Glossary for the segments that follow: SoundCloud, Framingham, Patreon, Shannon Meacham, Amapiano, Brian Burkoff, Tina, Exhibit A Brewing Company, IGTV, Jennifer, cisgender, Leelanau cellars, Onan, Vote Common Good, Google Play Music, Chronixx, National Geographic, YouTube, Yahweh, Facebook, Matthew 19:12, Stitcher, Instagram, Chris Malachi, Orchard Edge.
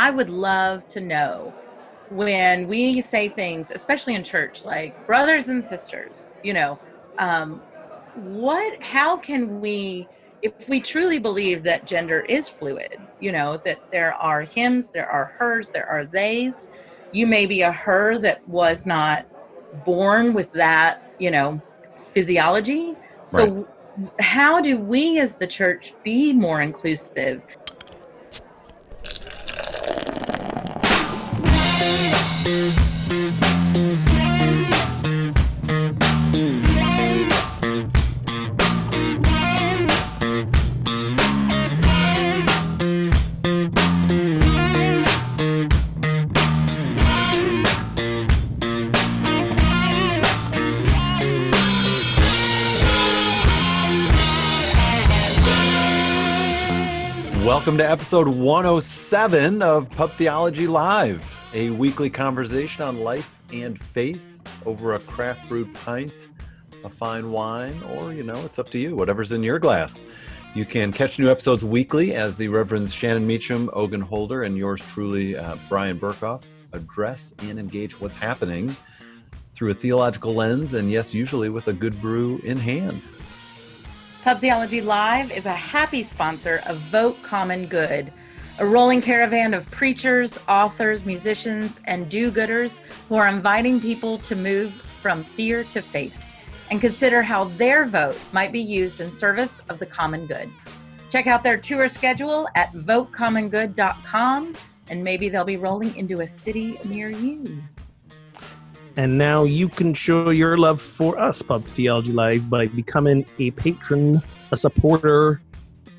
I would love to know when we say things, especially in church, like brothers and sisters, you know, how can we, if we truly believe that gender is fluid, you know, that there are hims, there are hers, there are theys, you may be a her that was not born with that, you know, physiology. So How do we as the church be more inclusive? Welcome to episode 107 of Pub Theology Live, a weekly conversation on life and faith over a craft brewed pint, a fine wine, or, you know, it's up to you, whatever's in your glass. You can catch new episodes weekly as the Reverends Shannon Meacham, Ogan Holder, and yours truly, Brian Burkoff, address and engage what's happening through a theological lens, and yes, usually with a good brew in hand. Pub Theology Live is a happy sponsor of Vote Common Good, a rolling caravan of preachers, authors, musicians, and do-gooders who are inviting people to move from fear to faith and consider how their vote might be used in service of the common good. Check out their tour schedule at votecommongood.com, and maybe they'll be rolling into a city near you. And now you can show your love for us, Pub Theology Live, by becoming a patron, a supporter,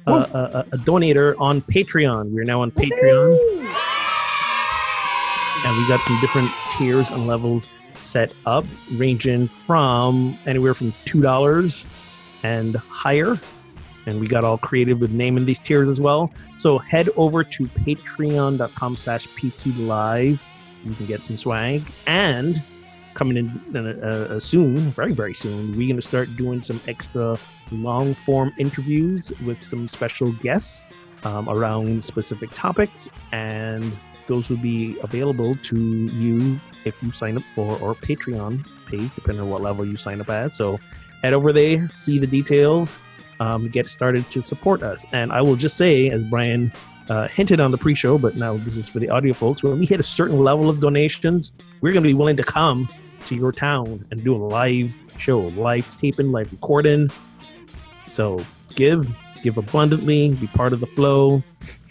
a donator on Patreon. We're now on Patreon. Woo-hoo! And we got some different tiers and levels set up, ranging from anywhere from $2 and higher. And we got all creative with naming these tiers as well. So head over to patreon.com/P2Live. You can get some swag. And coming in soon, very, very soon, we're going to start doing some extra long-form interviews with some special guests around specific topics, and those will be available to you if you sign up for our Patreon page, depending on what level you sign up at. So head over there, see the details, get started to support us. And I will just say, as Brian hinted on the pre-show, but now this is for the audio folks, when we hit a certain level of donations, we're going to be willing to come to your town and do a live show, live taping, live recording. So give abundantly, be part of the flow.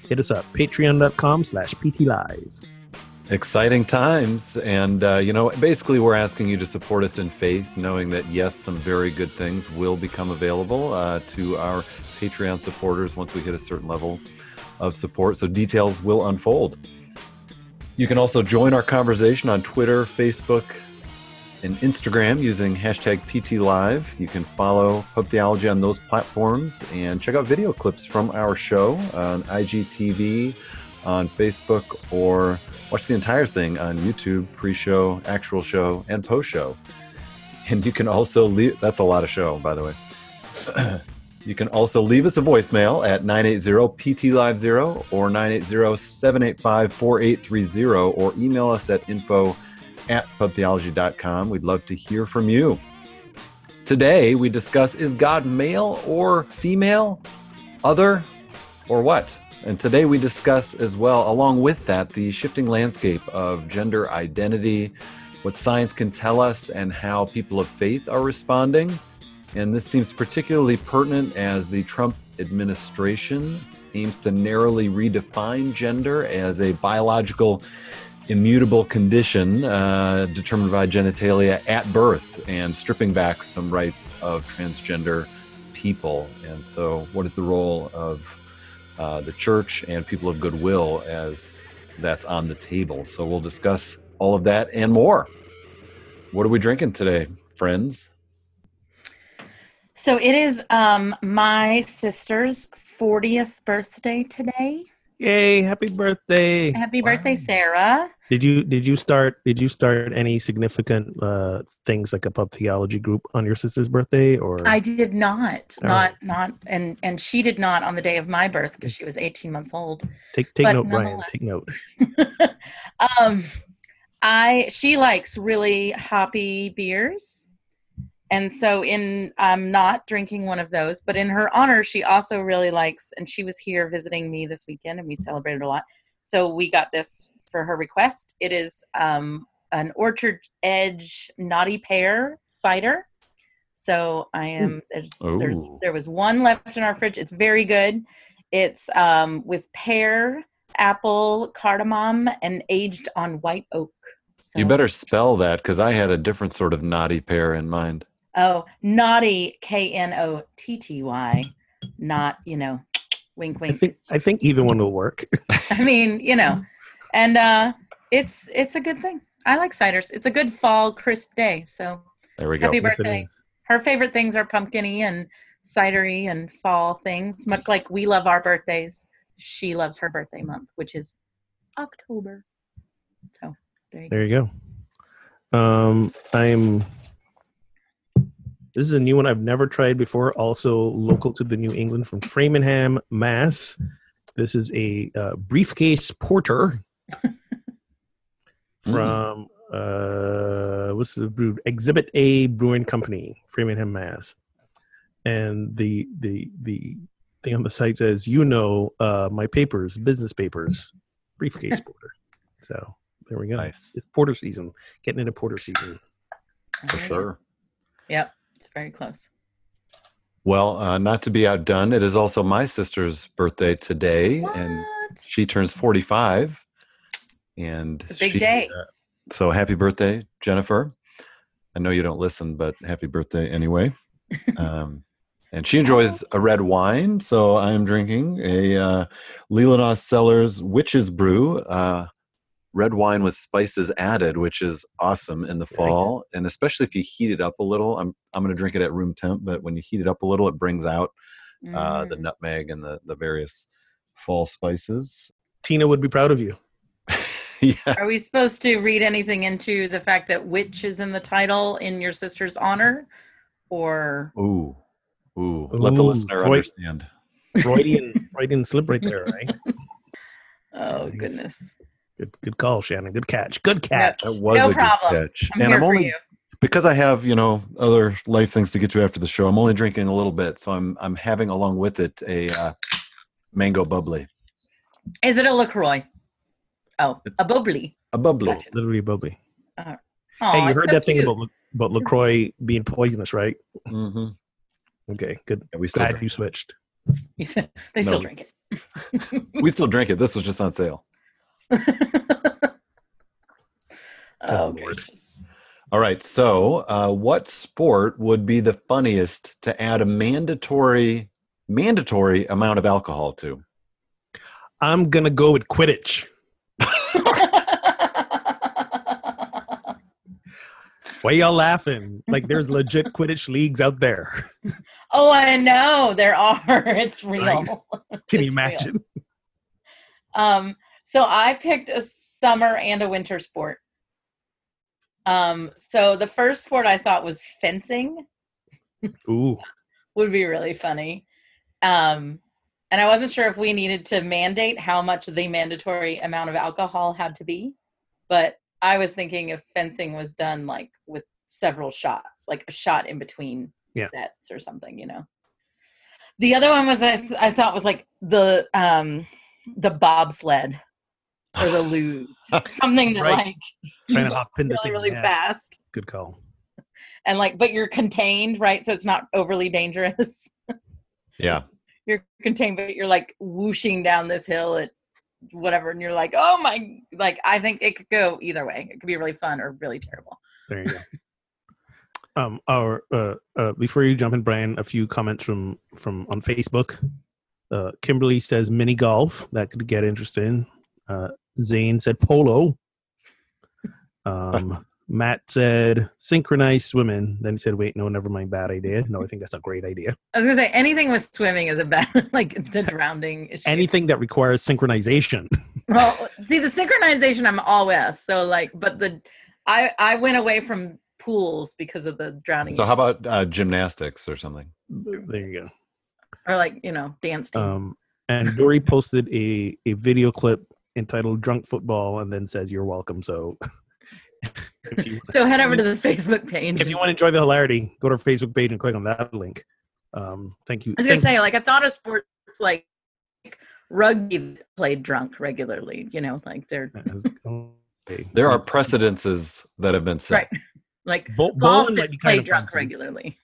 Hit us up, patreon.com/ptlive. Exciting times. And, you know, basically we're asking you to support us in faith, knowing that, yes, some very good things will become available to our Patreon supporters once we hit a certain level of support. So details will unfold. You can also join our conversation on Twitter, Facebook, and Instagram using #PTLive. You can follow Pub Theology on those platforms and check out video clips from our show on IGTV, on Facebook, or watch the entire thing on YouTube, pre-show, actual show, and post-show. And you can also leave... That's a lot of show, by the way. You can also leave us a voicemail at 980-PT-LIVE-0 or 980-785-4830, or email us at info@pubtheology.com. We'd love to hear from you. Today, we discuss, is God male or female, other, or what? And today we discuss as well, along with that, the shifting landscape of gender identity, what science can tell us, and how people of faith are responding. And this seems particularly pertinent as the Trump administration aims to narrowly redefine gender as a biological, immutable condition determined by genitalia at birth, and stripping back some rights of transgender people. And so what is the role of the church and people of goodwill as that's on the table? So we'll discuss all of that and more. What are we drinking today, friends? So it is my sister's 40th birthday today, Yay! Happy birthday! Happy birthday, Sarah. Did you start any significant things like a pub theology group on your sister's birthday? Or I did not, and she did not on the day of my birth because she was 18 months old. Take note, Brian. Take note. She likes really hoppy beers, and so I'm not drinking one of those, but in her honor, she also really likes, and she was here visiting me this weekend and we celebrated a lot. So we got this for her request. It is an Orchard Edge Naughty Pear cider. So I am, there was one left in our fridge. It's very good. It's with pear, apple, cardamom, and aged on white oak. So, you better spell that because I had a different sort of naughty pear in mind. Oh, naughty, Knotty, not, wink, wink. I think either one will work. I mean, and it's a good thing. I like ciders. It's a good fall crisp day. So there we go. Happy birthday. Her favorite things are pumpkin-y and cidery and fall things, much like we love our birthdays. She loves her birthday month, which is October. So there you go. This is a new one I've never tried before, also local to the New England from Framingham, Mass. This is a briefcase porter from what's the brew? Exhibit A Brewing Company, Framingham, Mass. And the thing on the site says, my papers, business papers, briefcase porter. So there we go. Nice. It's porter season. Getting into porter season. For sure. Yep. It's very close. Well, not to be outdone, it is also my sister's birthday today. What? And she turns 45. And it's a big day. So happy birthday, Jennifer. I know you don't listen, but happy birthday anyway. And she enjoys a red wine. So I'm drinking a Leelanau Cellars Witch's Brew. Red wine with spices added, which is awesome in the fall, and especially if you heat it up a little. I'm going to drink it at room temp, but when you heat it up a little, it brings out the nutmeg and the various fall spices. Tina would be proud of you. Yes. Are we supposed to read anything into the fact that witch is in the title in your sister's honor, or ooh. Let the listener understand. Freudian slip right there, right? Oh, goodness. Good call, Shannon. Good catch. That was no problem. Good catch. Because I have, other life things to get to after the show, I'm only drinking a little bit. So I'm having along with it a mango bubbly. Is it a LaCroix? Oh, a bubbly. A bubbly. Gotcha. Literally a bubbly. Hey, you heard thing about LaCroix being poisonous, right? Mm-hmm. Okay, good. Yeah, glad you switched. They still drink it. We still drink it. This was just on sale. Oh, Lord. All right, so what sport would be the funniest to add a mandatory amount of alcohol to? I'm gonna go with Quidditch. Why y'all laughing? Like, there's legit Quidditch leagues out there. Oh, I know there are. It's real. Right? Can you imagine? Real. So I picked a summer and a winter sport. So the first sport I thought was fencing. Ooh. Would be really funny. And I wasn't sure if we needed to mandate how much the mandatory amount of alcohol had to be. But I was thinking if fencing was done like with several shots, like a shot in between sets or something, The other one was I thought was like the bobsled. Or the luge, something that trying to hop in really fast. Good call. And but you're contained, right? So it's not overly dangerous. Yeah. You're contained, but you're whooshing down this hill at whatever, and you're oh my! I think it could go either way. It could be really fun or really terrible. There you go. Before you jump in, Brian, a few comments from on Facebook. Kimberly says mini golf. That could get interesting. Zane said polo. Matt said, synchronize swimming. Then he said, wait, no, never mind. Bad idea. No, I think that's a great idea. I was going to say, anything with swimming is a bad, like the drowning issue. Anything that requires synchronization. Well, see, the synchronization I'm all with. So like, but I went away from pools because of the drowning. So how about gymnastics or something? There you go. Or like, you know, dance team. And Dory posted a video clip entitled Drunk Football and then says, you're welcome. So... So head over to the Facebook page. If you want to enjoy the hilarity, go to our Facebook page and click on that link. Thank you. I was going to say, like, I thought of sports like rugby played drunk regularly. You know, like they're... There are precedences that have been set. Right. Like golf is played drunk regularly.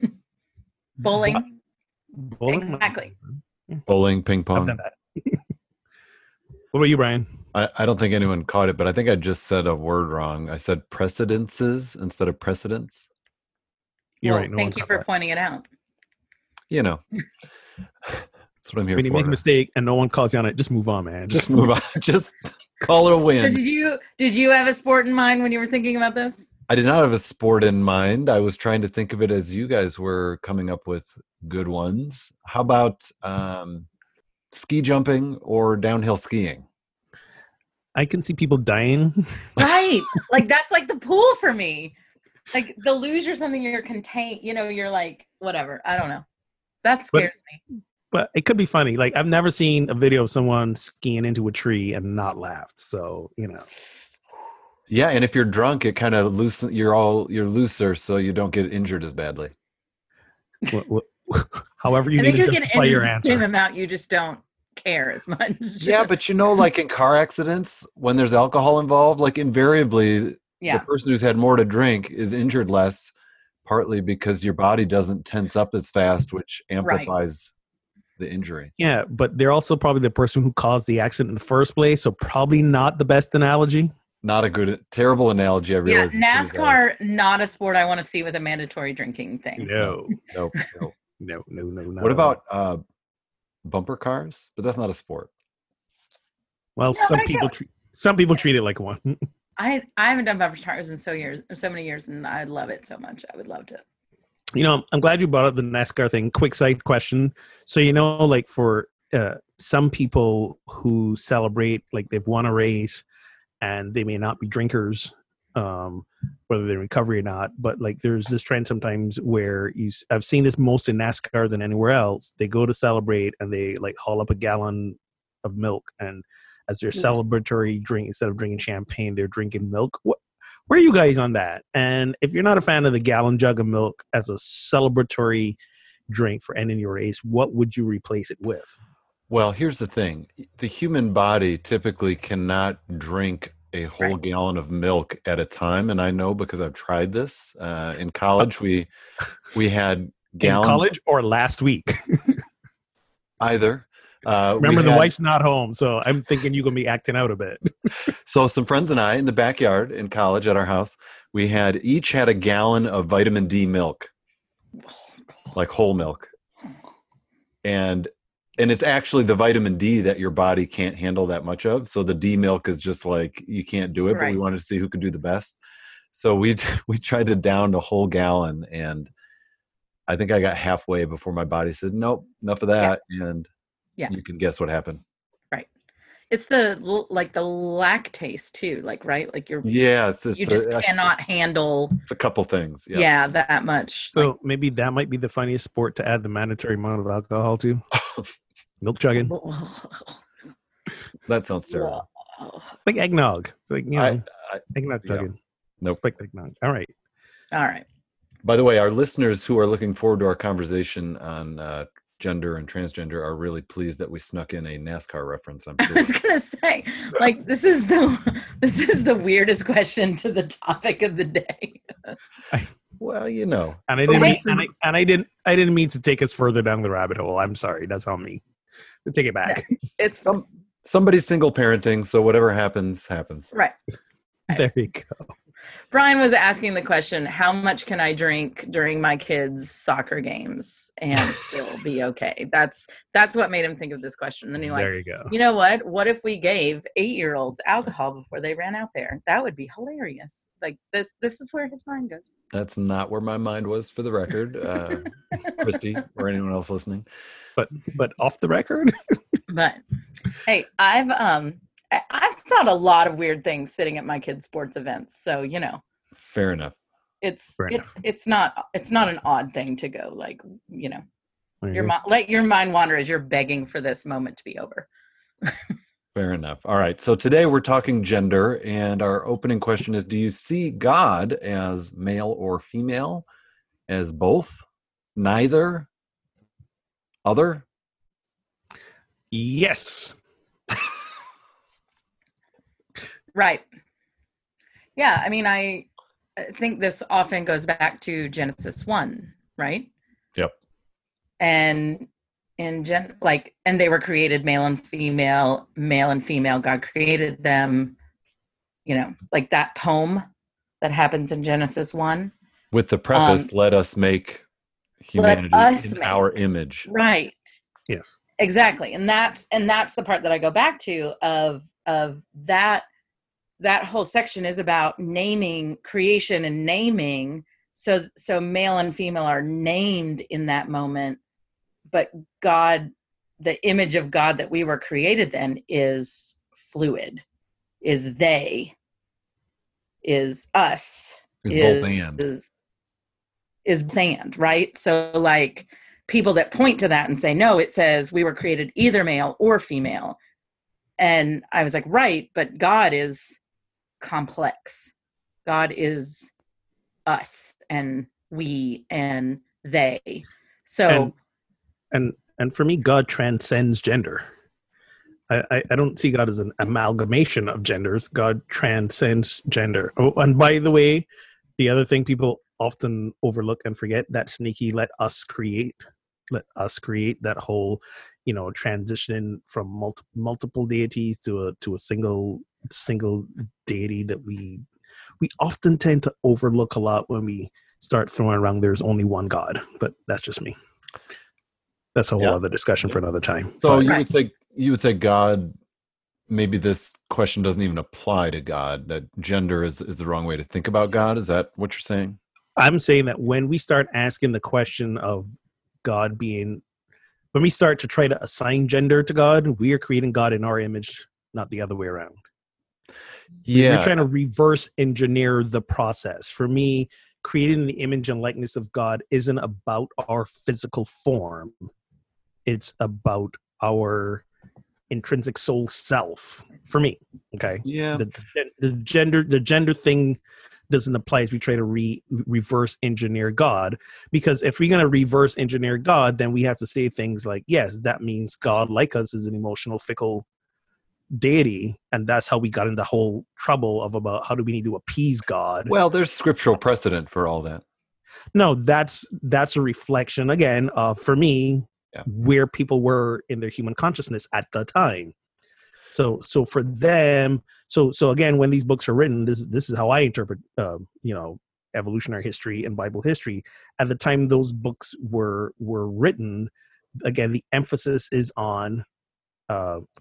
Bowling. Bowling. Exactly. Bowling, ping pong. I've done that. What about you, Brian? I don't think anyone caught it, but I think I just said a word wrong. I said precedences instead of precedents. You're right. No, thank you for pointing it out. You know, that's what I'm here for. When you make a mistake and no one calls you on it, just move on, man. Just move on. Just call it a win. So did you have a sport in mind when you were thinking about this? I did not have a sport in mind. I was trying to think of it as you guys were coming up with good ones. How about ski jumping or downhill skiing? I can see people dying. Right. Like that's like the pool for me. Like the luge or something you're contained, you know, you're like, whatever. I don't know. That scares me. But it could be funny. Like I've never seen a video of someone skiing into a tree and not laughed. So, you know. Yeah. And if you're drunk, it kind of loosens, you're looser. So you don't get injured as badly. However you need to justify your answer. Same amount, you just don't care as much. Yeah, but you know, like in car accidents, when there's alcohol involved, like invariably, the person who's had more to drink is injured less, partly because your body doesn't tense up as fast, which amplifies the injury. Yeah, but they're also probably the person who caused the accident in the first place, so probably not the best analogy. Not a good, terrible analogy, I realize. Yeah, NASCAR, not a sport I want to see with a mandatory drinking thing. No. What about bumper cars? But that's not a sport. Well, yeah, some people treat it like one. I haven't done bumper cars in so many years, and I love it so much. I would love to. You know, I'm glad you brought up the NASCAR thing. Quick side question. So, you know, like for some people who celebrate, like they've won a race and they may not be drinkers, whether they're in recovery or not, but like there's this trend sometimes where I've seen this most in NASCAR than anywhere else. They go to celebrate and they like haul up a gallon of milk, and as their celebratory drink, instead of drinking champagne, they're drinking milk. Where are you guys on that? And if you're not a fan of the gallon jug of milk as a celebratory drink for ending your race, what would you replace it with? Well, here's the thing. The human body typically cannot drink a whole gallon of milk at a time, and I know because I've tried this. In college, we had gallons. In college or last week? Either. Remember, the wife's not home, so I'm thinking you're going to be acting out a bit. So some friends and I, in the backyard in college at our house, we each had a gallon of vitamin D milk, like whole milk. And it's actually the vitamin D that your body can't handle that much of. So the D milk is just like, you can't do it, but we wanted to see who could do the best. So we tried to down a whole gallon, and I think I got halfway before my body said, nope, enough of that. Yeah. And you can guess what happened. Right. It's the lactase too, like, right? Like you just cannot handle. It's a couple things. Yeah, that much. So maybe that might be the funniest sport to add the mandatory amount of alcohol to. Milk chugging. That sounds terrible. Like eggnog. It's like, you know, eggnog chugging. Nope. Like eggnog. All right. By the way, our listeners who are looking forward to our conversation on gender and transgender are really pleased that we snuck in a NASCAR reference. I'm sure. I was gonna say, like, this is the weirdest question to the topic of the day. Well, you know, I didn't mean to take us further down the rabbit hole. I'm sorry. That's on me. Take it back. It's somebody's single parenting, so whatever happens. Right. There you go. Brian was asking the question, how much can I drink during my kids' soccer games and still be okay? That's what made him think of this question. And then he like, there you go. You know what? What if we gave 8-year-olds alcohol before they ran out there? That would be hilarious. Like this is where his mind goes. That's not where my mind was, for the record, Christy or anyone else listening. But off the record. But hey, I've thought a lot of weird things sitting at my kids' sports events. So, you know, fair enough. It's not an odd thing to go, like, you know, mm-hmm. Let your mind wander as you're begging for this moment to be over. Fair enough. All right. So today we're talking gender, and our opening question is, do you see God as male or female, as both, neither, other? Yes. Right. Yeah, I mean, I think this often goes back to Genesis 1, right? Yep. And in and they were created male and female, God created them, you know, like that poem that happens in Genesis 1. With the preface, let us make humanity our image. Right. Yes. Exactly. And that's the part that I go back to of that. That whole section is about naming creation and naming. So male and female are named in that moment, but God, the image of God that we were created then, is fluid, is they, is us, is sand, right? So like people that point to that and say, no, it says we were created either male or female. And I was like, right, but God is complex. God is us and we and they. So and for me, God transcends gender. I don't see God as an amalgamation of genders. God transcends gender. Oh, and by the way, the other thing people often overlook and forget, that sneaky let us create, that whole, you know, transition from multiple deities to a single deity that we often tend to overlook a lot when we start throwing around there's only one God. But that's just me. That's a whole other discussion for another time. So you would say God, maybe this question doesn't even apply to God, that gender is the wrong way to think about God. Is that what you're saying? I'm saying that when we start asking the question of God being, when we start to try to assign gender to God, we are creating God in our image, not the other way around. Yeah. We're trying to reverse engineer the process. For me, creating the image and likeness of God isn't about our physical form. It's about our intrinsic soul self, for me. Okay. Yeah. The gender thing doesn't apply as we try to reverse engineer God, because if we're going to reverse engineer God, then we have to say things like, yes, that means God, like us, is an emotional, fickle deity, and that's how we got into the whole trouble of about how do we need to appease God. Well, there's scriptural precedent for all that. No, that's a reflection, again, for me, where people were in their human consciousness at the time. So for them, so again, when these books are written, this is how I interpret, you know, evolutionary history and Bible history. At the time those books were written, again, the emphasis is on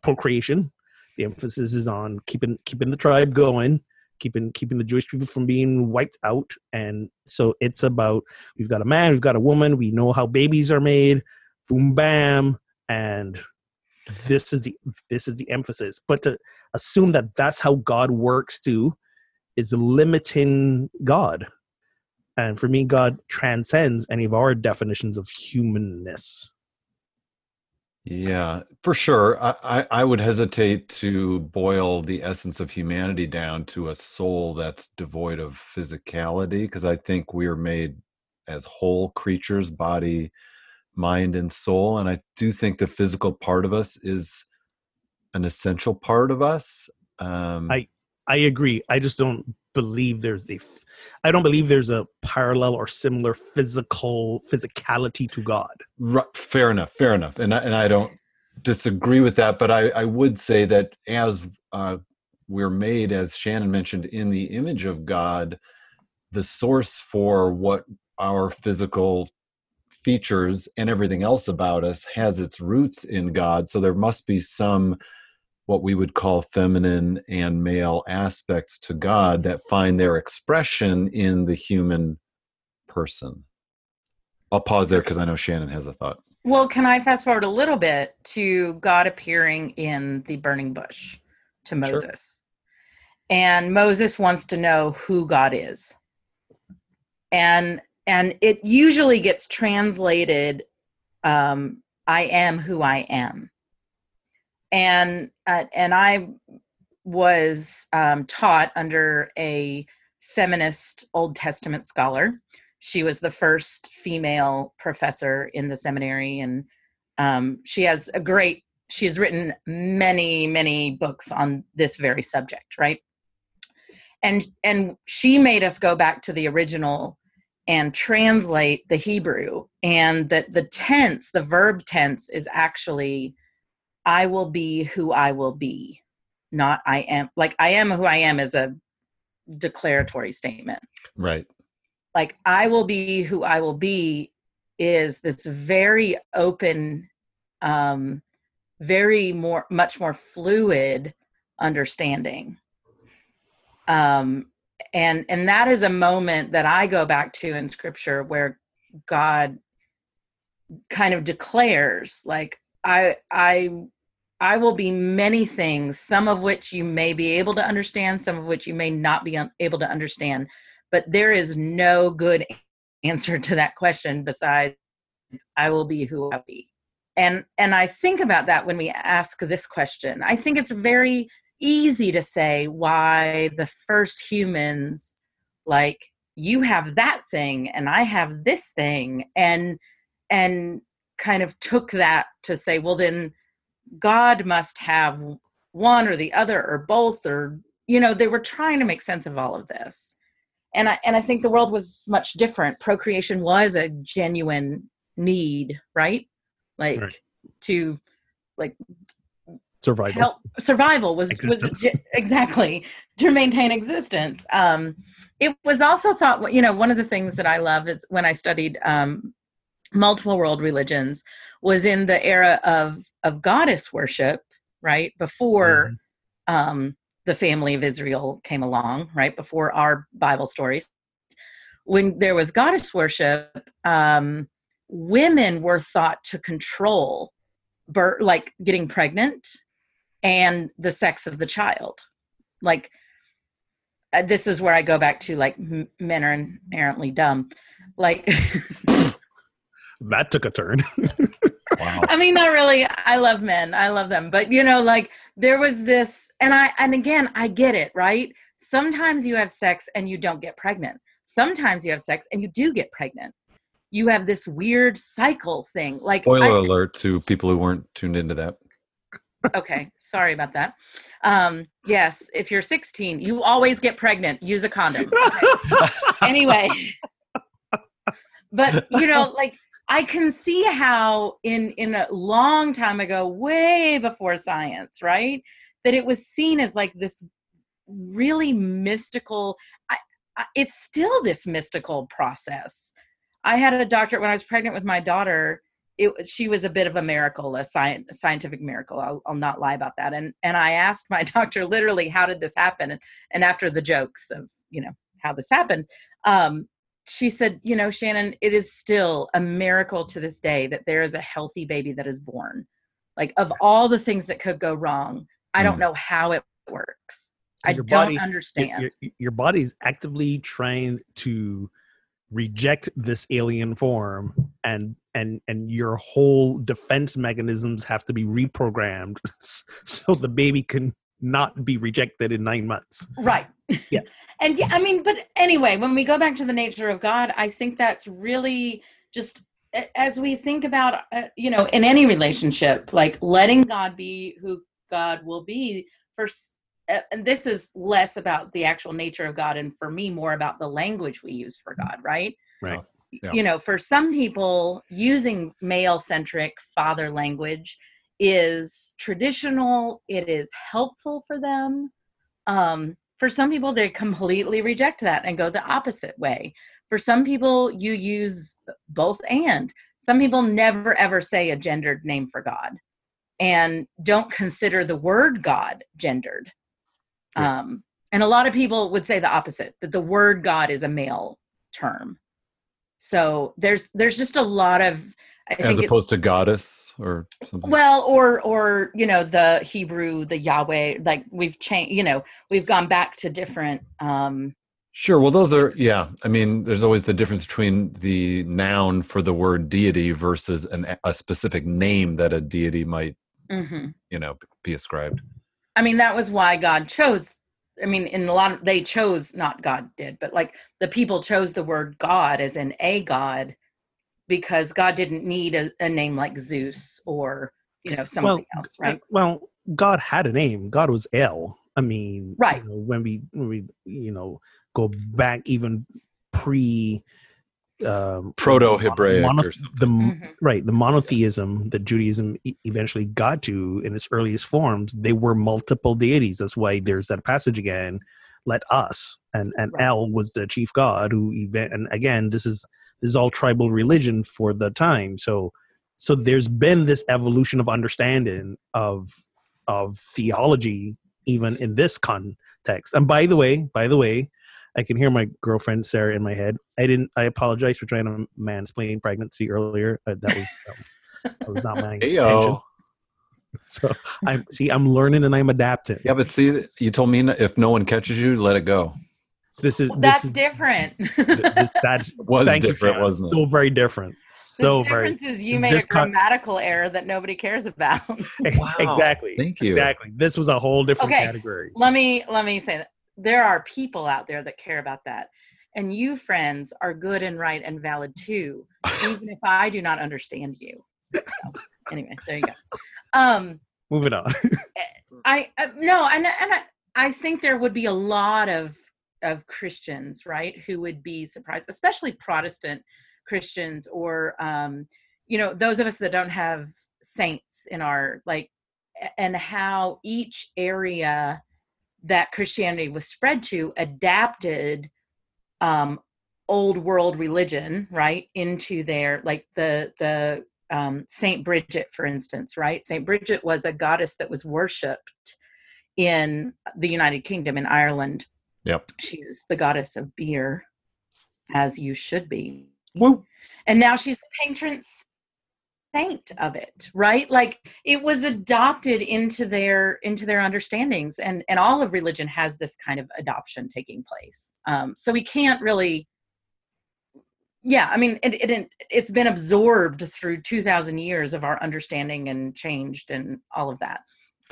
procreation. The emphasis is on keeping the tribe going, keeping the Jewish people from being wiped out. And so it's about, we've got a man, we've got a woman, we know how babies are made, boom, bam, and this is the emphasis. But to assume that that's how God works too is limiting God. And for me, God transcends any of our definitions of humanness. Yeah, for sure. I would hesitate to boil the essence of humanity down to a soul that's devoid of physicality, because I think we are made as whole creatures, body, mind, and soul. And I do think the physical part of us is an essential part of us. I agree. I just don't believe there's a parallel or similar physicality to God. Right. Fair enough. And I don't disagree with that, but I would say that as we're made, as Shannon mentioned, in the image of God. The source for what our physical features and everything else about us has its roots in God. So there must be some what we would call feminine and male aspects to God that find their expression in the human person. I'll pause there because I know Shannon has a thought. Well, can I fast forward a little bit to God appearing in the burning bush to Moses? Sure. And Moses wants to know who God is. And it usually gets translated, I am who I am. And I was taught under a feminist Old Testament scholar. She was the first female professor in the seminary, and she has written many, many books on this very subject, right? And she made us go back to the original and translate the Hebrew, and that the tense, the verb tense, is actually I will be who I will be, not I am. Like, I am who I am is a declaratory statement. Right. Like, I will be who I will be is this very open, much more fluid understanding. And that is a moment that I go back to in scripture where God kind of declares, like, I will be many things, some of which you may be able to understand, some of which you may not be able to understand, but there is no good answer to that question besides I will be who I'll be. And I think about that when we ask this question. I think it's very easy to say why the first humans, like, you have that thing and I have this thing, and kind of took that to say, well, then God must have one or the other or both, or, you know, they were trying to make sense of all of this. And I think the world was much different. Procreation was a genuine need, right? Like, right. To, like, survival. Help. Survival was exactly, to maintain existence. It was also thought, you know, one of the things that I love is when I studied multiple world religions was in the era of goddess worship, right? Before the family of Israel came along, right? Before our Bible stories, when there was goddess worship, women were thought to control birth, like getting pregnant and the sex of the child. Like, this is where I go back to, like, men are inherently dumb. Like, that took a turn. Wow. I mean, not really. I love men. I love them. But, you know, like, there was this, and again, I get it, right? Sometimes you have sex and you don't get pregnant. Sometimes you have sex and you do get pregnant. You have this weird cycle thing. Like, Spoiler alert to people who weren't tuned into that. Okay. Sorry about that. Yes. If you're 16, you always get pregnant. Use a condom. Okay. Anyway. But, you know, like, I can see how in a long time ago, way before science, right, that it was seen as like this really mystical, it's still this mystical process. I had a doctorate when I was pregnant with my daughter. She was a bit of a miracle, a scientific miracle. I'll not lie about that. And I asked my doctor literally, how did this happen? And after the jokes of, you know, how this happened, she said, you know, Shannon, it is still a miracle to this day that there is a healthy baby that is born. Like, of all the things that could go wrong, I don't know how it works. I don't understand. Your body is actively trying to reject this alien form, and your whole defense mechanisms have to be reprogrammed so the baby can not be rejected in 9 months. Right. Yeah. And I mean, but anyway, when we go back to the nature of God, I think that's really just, as we think about, you know, in any relationship, like letting God be who God will be first. And this is less about the actual nature of God, and for me, more about the language we use for God, right? Right. Yeah. You know, for some people, using male-centric father language is traditional. It is helpful for them. For some people, they completely reject that and go the opposite way. For some people, you use both and. Some people never, ever say a gendered name for God and don't consider the word God gendered. Yeah. And a lot of people would say the opposite, that the word God is a male term. So there's just a lot of... As opposed to goddess or something? Well, or you know, the Hebrew, the Yahweh, like we've changed, you know, we've gone back to different... Sure. Well, those are, yeah. I mean, there's always the difference between the noun for the word deity versus a specific name that a deity might, mm-hmm. you know, be ascribed. I mean, that was why God chose... I mean, in a lot of, they chose, not God did, but like the people chose the word God as in a God because God didn't need a name like Zeus or, you know, something else, right? Well, God had a name. God was El. I mean, right. You know, when we, you know, go back even pre Proto-Hebraic or something. Mm-hmm. Right, the monotheism that Judaism eventually got to in its earliest forms, they were multiple deities. That's why there's that passage again, let us, and right. El was the chief god and again, this is all tribal religion for the time. So there's been this evolution of understanding of theology even in this context. And by the way, I can hear my girlfriend Sarah in my head. I apologize for trying to mansplain pregnancy earlier. That was not my intention. So I'm learning and I'm adapting. Yeah, but see, you told me if no one catches you, let it go. That's different. That was different, wasn't it? So very different. The difference is you made a grammatical error that nobody cares about. Wow. Exactly. Thank you. Exactly. This was a whole different category. Let me say that. There are people out there that care about that. And you, friends, are good and right and valid too, even if I do not understand you. So, anyway, there you go. Moving on. I think there would be a lot of Christians, right, who would be surprised, especially Protestant Christians or, you know, those of us that don't have saints in our, like, and how each area that Christianity was spread to adapted old world religion, right, into their, like the St. Bridget, for instance, right? St. Bridget was a goddess that was worshipped in the United Kingdom, in Ireland. Yep. She is the goddess of beer, as you should be. Woo. And now she's the patron saint of it, right? Like it was adopted into their understandings, and all of religion has this kind of adoption taking place. So we can't really, yeah, I mean, it's been absorbed through 2,000 years of our understanding and changed and all of that.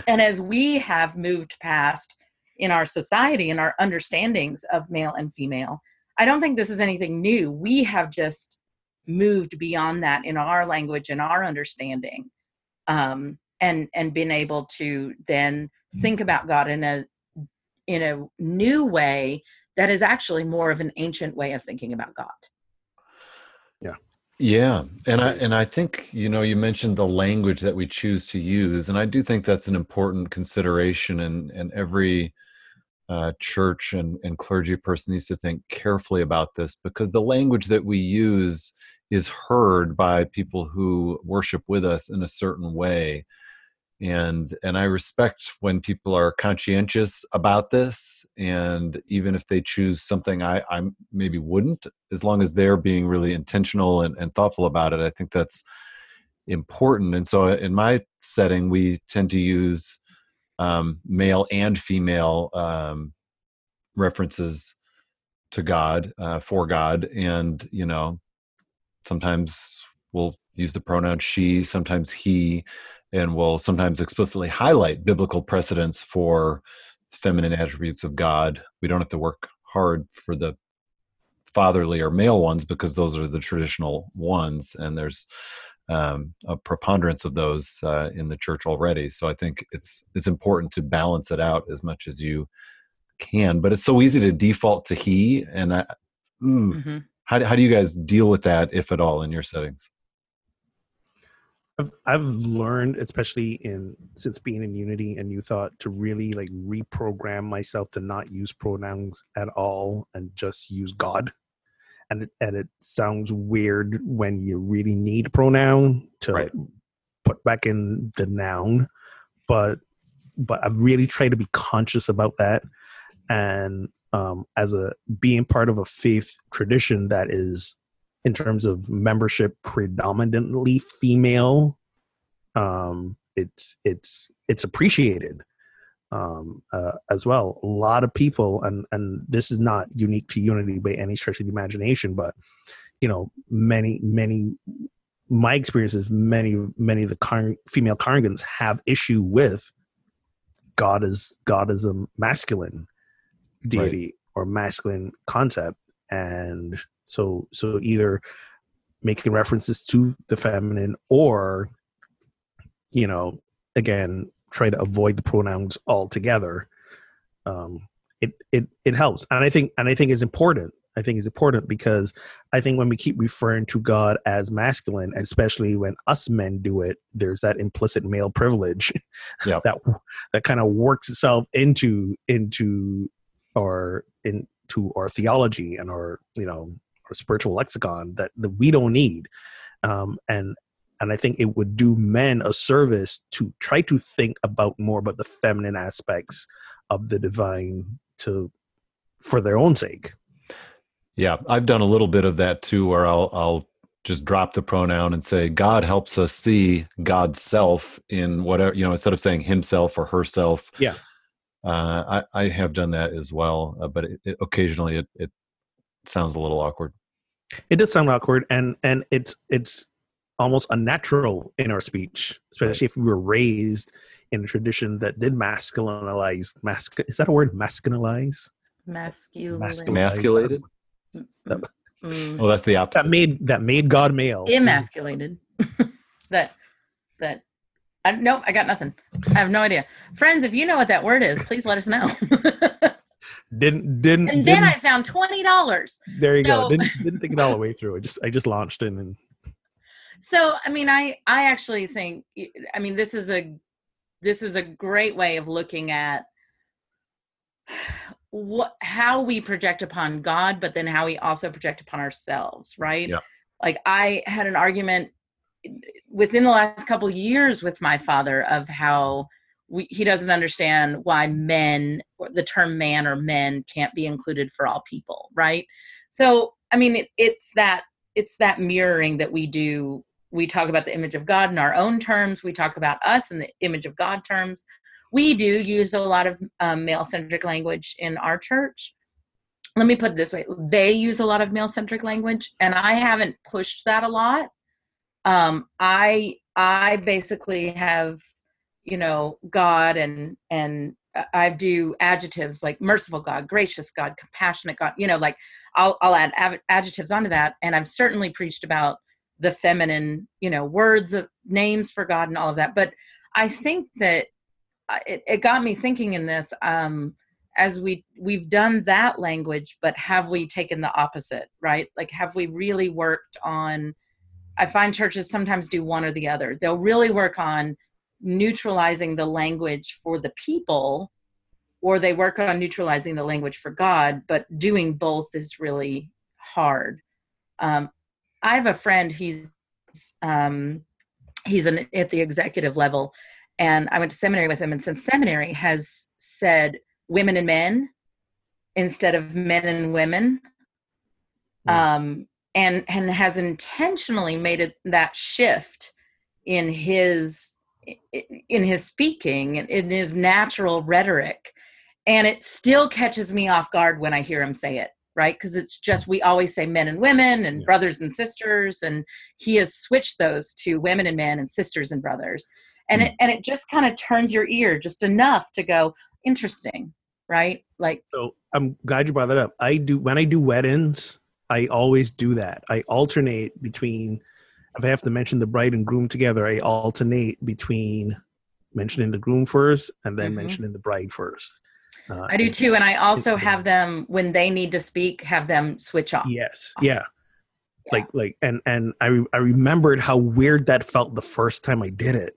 And as we have moved past in our society and our understandings of male and female, I don't think this is anything new. We have just moved beyond that in our language and our understanding, and been able to then think about God in a new way that is actually more of an ancient way of thinking about God. Yeah. And I think, you know, you mentioned the language that we choose to use, and I do think that's an important consideration, and every church and clergy person needs to think carefully about this, because the language that we use is heard by people who worship with us in a certain way. And I respect when people are conscientious about this, and even if they choose something I maybe wouldn't, as long as they're being really intentional and thoughtful about it, I think that's important. And so in my setting, we tend to use male and female references to God, for God. And, you know, sometimes we'll use the pronoun she, sometimes he, and we'll sometimes explicitly highlight biblical precedents for feminine attributes of God. We don't have to work hard for the fatherly or male ones because those are the traditional ones. And there's a preponderance of those in the church already. So I think it's important to balance it out as much as you can. But it's so easy to default to he. And mm-hmm. How do you guys deal with that, if at all, in your settings? I've learned, especially since being in Unity and New Thought, to really like reprogram myself to not use pronouns at all and just use God. And it sounds weird when you really need pronoun to put back in the noun, but I've really tried to be conscious about that. And as being part of a faith tradition that is, in terms of membership, predominantly female, it's appreciated as well. A lot of people, and this is not unique to Unity by any stretch of the imagination, but you know, many my experience is many of the female congregants have issue with God is a masculine deity or masculine concept, and so either making references to the feminine or, you know, again, try to avoid the pronouns altogether. It helps. And I think it's important. I think it's important because I think when we keep referring to God as masculine, especially when us men do it, there's that implicit male privilege that kind of works itself into our theology and our, you know, our spiritual lexicon that we don't need. And I think it would do men a service to try to think more about the feminine aspects of the divine for their own sake. Yeah, I've done a little bit of that too, where I'll just drop the pronoun and say, God helps us see God's self in whatever, you know, instead of saying himself or herself. Yeah. I have done that as well, but occasionally it sounds a little awkward. It does sound awkward, and it's almost unnatural in our speech, especially if we were raised in a tradition that did masculinize. Is that a word? Masculinize? Masculated? Well, that's the opposite. That made God male. Emasculated. that. Nope, I got nothing. I have no idea. Friends, if you know what that word is, please let us know. Didn't. And then I found $20. There you go. Didn't think it all the way through. I just launched in. And so, I mean, I actually think, I mean, this is a great way of looking at how we project upon God, but then how we also project upon ourselves, right? Yeah. Like I had an argument within the last couple of years with my father of how he doesn't understand why men, the term man or men, can't be included for all people. Right. So, I mean, it's that mirroring that we do. We talk about the image of God in our own terms. We talk about us in the image of God terms. We do use a lot of male-centric language in our church. Let me put it this way. They use a lot of male-centric language, and I haven't pushed that a lot. I basically have, you know, God and I do adjectives like merciful God, gracious God, compassionate God, you know, like I'll add adjectives onto that. And I've certainly preached about the feminine, you know, words of names for God and all of that. But I think that it got me thinking in this, as we've done that language, but have we taken the opposite, right? Like, have we really worked on, I find churches sometimes do one or the other. They'll really work on neutralizing the language for the people, or they work on neutralizing the language for God, but doing both is really hard. I have a friend, he's at the executive level, and I went to seminary with him, and since seminary has said women and men instead of men and women, and has intentionally made it that shift in his speaking and in his natural rhetoric. And it still catches me off guard when I hear him say it, right? Because it's just, we always say men and women and brothers and sisters, and he has switched those to women and men and sisters and brothers. And it just kind of turns your ear just enough to go, interesting, right? Like, so I'm glad you brought that up. When I do weddings, I always do that. I alternate between, if I have to mention the bride and groom together, I alternate between mentioning the groom first and then mentioning the bride first. I do too. And I also have them, when they need to speak, have them switch off. Yes. Yeah. Yeah. And I remembered how weird that felt the first time I did it,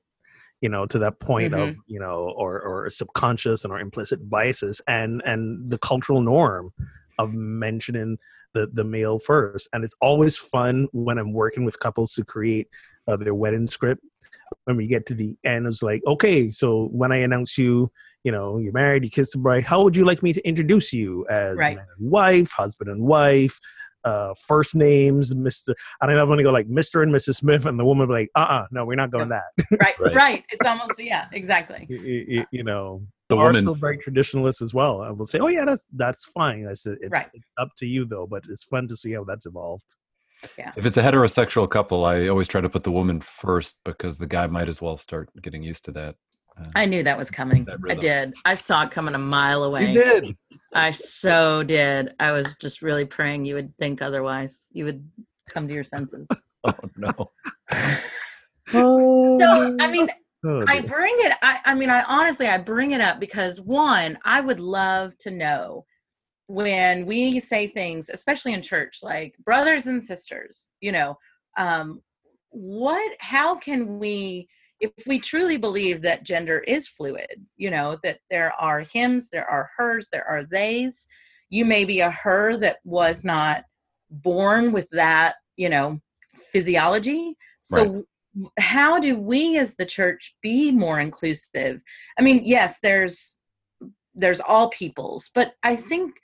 you know, to that point of, you know, or subconscious and our implicit biases and the cultural norm of mentioning the male first. And it's always fun when I'm working with couples to create their wedding script. When we get to the end, it's like, okay, so when I announce you, you know, you're married, you kissed the bride, how would you like me to introduce you as man and wife, husband and wife, first names, Mr. I don't know if I'm going to go like Mr. and Mrs. Smith, and the woman will be like, no, we're not going that. Right. It's almost, exactly. You know, the women are still very traditionalist as well. I will say, oh yeah, that's fine. I said, it's up to you though, but it's fun to see how that's evolved. Yeah. If it's a heterosexual couple, I always try to put the woman first because the guy might as well start getting used to that. I knew that was coming. That I did. I saw it coming a mile away. You did. I so did. I was just really praying you would think otherwise. You would come to your senses. Oh, no. So, I mean, I bring it up because, one, I would love to know when we say things, especially in church, like brothers and sisters, you know, how can we, if we truly believe that gender is fluid, you know, that there are hims, there are hers, there are theys, you may be a her that was not born with that, you know, physiology. So how do we as the church be more inclusive? I mean, yes, there's all peoples, but I think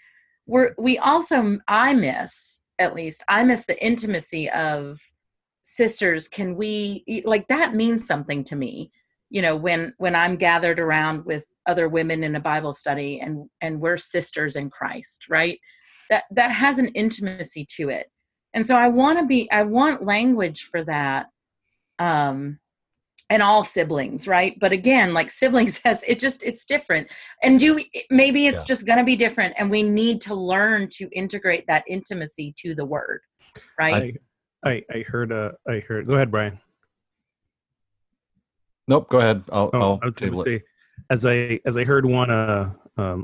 I miss the intimacy of sisters. Can we, like, that means something to me, you know, when I'm gathered around with other women in a Bible study and we're sisters in Christ, right? That has an intimacy to it. And so I want language for that. And all siblings, right? But again, like siblings has, it's different. And maybe it's just going to be different. And we need to learn to integrate that intimacy to the word, right? I heard, go ahead, Brian. Nope, go ahead. I'll table it. As I heard one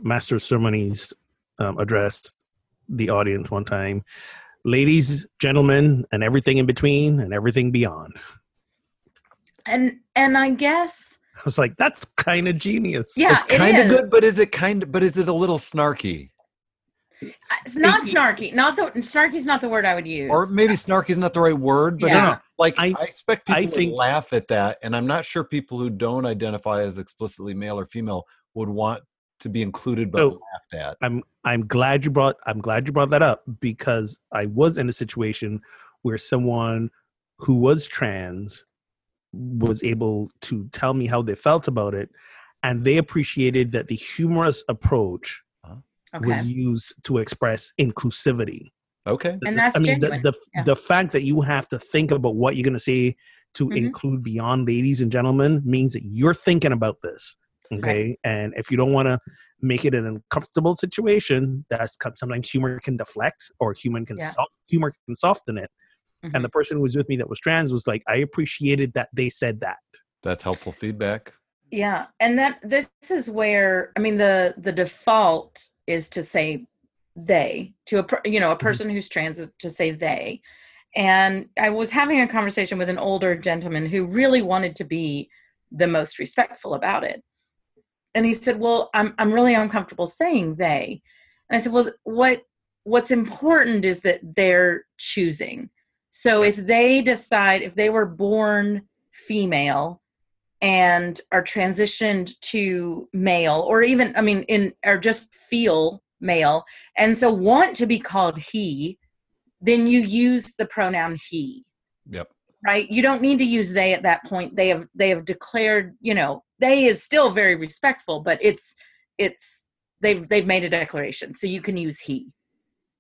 Master of Ceremonies address the audience one time, ladies, gentlemen, and everything in between and everything beyond. And I guess I was like, that's kind of genius. Yeah, it's kind of good, but is it a little snarky? It's not snarky. Snarky's not the word I would use. Or maybe snarky's not the right word, but I expect people to laugh at that. And I'm not sure people who don't identify as explicitly male or female would want to be included but laughed at. I'm glad you brought that up because I was in a situation where someone who was trans was able to tell me how they felt about it, and they appreciated that the humorous approach was used to express inclusivity. Okay. And that's genuine. The fact that you have to think about what you're going to say to include beyond ladies and gentlemen means that you're thinking about this. Okay. And if you don't want to make it an uncomfortable situation, that's sometimes humor can deflect or humor can soften it. And the person who was with me that was trans was like, I appreciated that they said that. That's helpful feedback. Yeah. And this is where, I mean, the default is to say they, to a person who's trans, to say they. And I was having a conversation with an older gentleman who really wanted to be the most respectful about it. And he said, well, I'm really uncomfortable saying they. And I said, well, what's important is that they're choosing. So if they decide, if they were born female and are transitioned to male, or even, I mean, or just feel male, and so want to be called he, then you use the pronoun he. Yep. Right? You don't need to use they at that point. They have declared, you know, they is still very respectful, but they've made a declaration. So you can use he.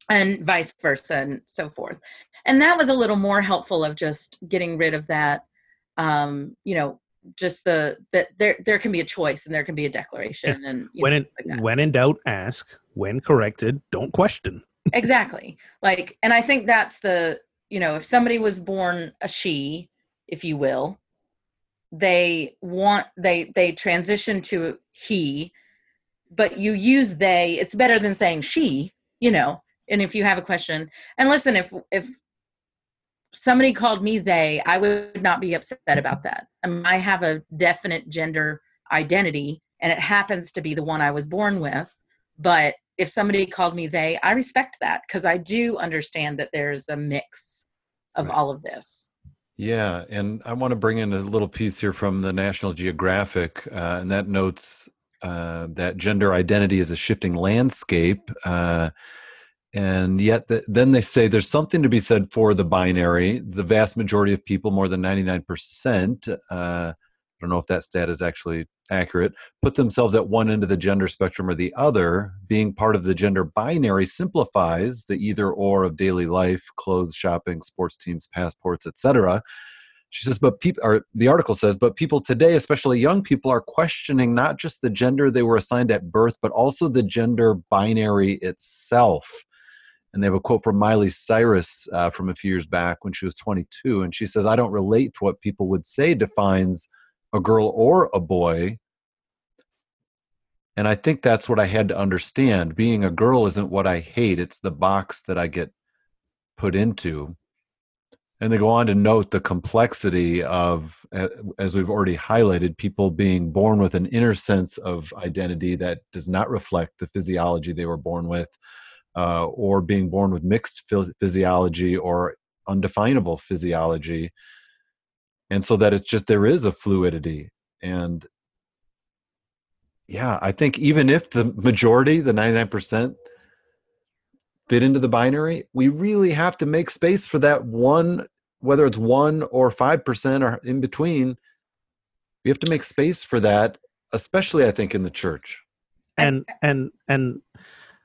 And vice versa and so forth. And that was a little more helpful of just getting rid of that, you know, just that there can be a choice and there can be a declaration. Yeah. And when in doubt, ask. When corrected, don't question. Exactly. Like, and I think that's the, you know, if somebody was born a she, if you will, they transition to he, but you use they, it's better than saying she, you know. And if you have a question, and listen, if somebody called me they, I would not be upset about that. I have a definite gender identity, and it happens to be the one I was born with. But if somebody called me they, I respect that, because I do understand that there's a mix of all of this. Yeah. And I want to bring in a little piece here from the National Geographic, and that notes that gender identity is a shifting landscape. And yet then they say there's something to be said for the binary. The vast majority of people, more than 99%, I don't know if that stat is actually accurate, put themselves at one end of the gender spectrum or the other. Being part of the gender binary simplifies the either or of daily life, clothes, shopping, sports teams, passports, etc. She says, but people, or the article says, but people today, especially young people, are questioning not just the gender they were assigned at birth, but also the gender binary itself. And they have a quote from Miley Cyrus from a few years back when she was 22. And she says, I don't relate to what people would say defines a girl or a boy. And I think that's what I had to understand. Being a girl isn't what I hate. It's the box that I get put into. And they go on to note the complexity of, as we've already highlighted, people being born with an inner sense of identity that does not reflect the physiology they were born with, or being born with mixed physiology or undefinable physiology. And so that it's just, there is a fluidity. And yeah, I think even if the majority, the 99%, fit into the binary, we really have to make space for that one, whether it's 1% or 5% or in between. We have to make space for that, especially I think in the church. And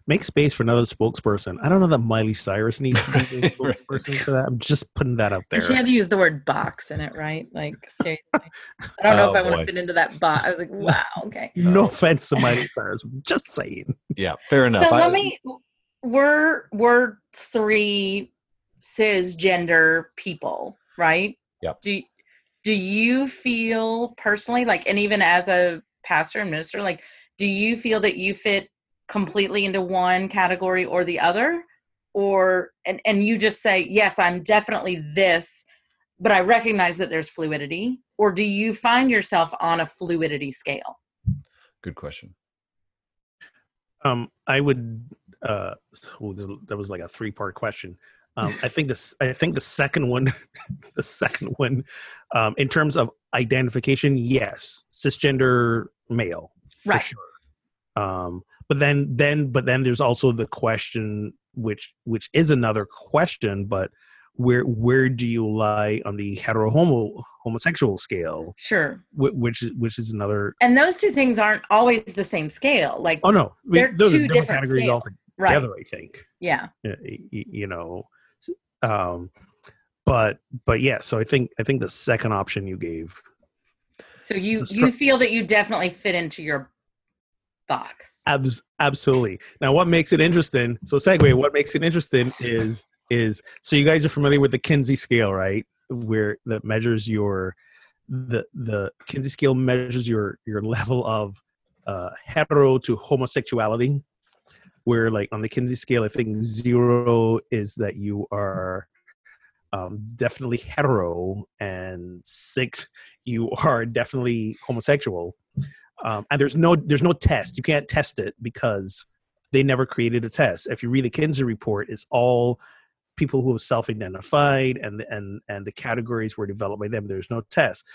make space for another spokesperson. I don't know that Miley Cyrus needs to be a spokesperson for that. I'm just putting that out there. And she had to use the word box in it, right? Like, seriously. I don't know if I want to fit into that box. I was like, wow, okay. No offense to Miley Cyrus. Just saying. Yeah, fair enough. So We're three cisgender people, right? Yep. Do you feel personally, like, and even as a pastor and minister, like, do you feel that you fit completely into one category or the other? Or, and you just say, yes, I'm definitely this, but I recognize that there's fluidity? Or do you find yourself on a fluidity scale? Good question. I would... that was like a three-part question. I think the second one, in terms of identification, yes, cisgender male, for right? Sure. But then there's also the question, which is another question, but where do you lie on the homosexual scale? Sure. Which is another. And those two things aren't always the same scale. Like, oh no, they're two different categories altogether. Right. I think. Yeah. You know, but yeah. So I think the second option you gave. So you feel that you definitely fit into your box. Absolutely. Now, what makes it interesting? So segue. What makes it interesting is so you guys are familiar with the Kinsey scale, right? Where that measures the Kinsey scale measures your level of hetero to homosexuality. Where, like, on the Kinsey scale, I think 0 is that you are definitely hetero, and 6 you are definitely homosexual. And there's no test. You can't test it because they never created a test. If you read the Kinsey report, it's all people who have self-identified, and the categories were developed by them. There's no test.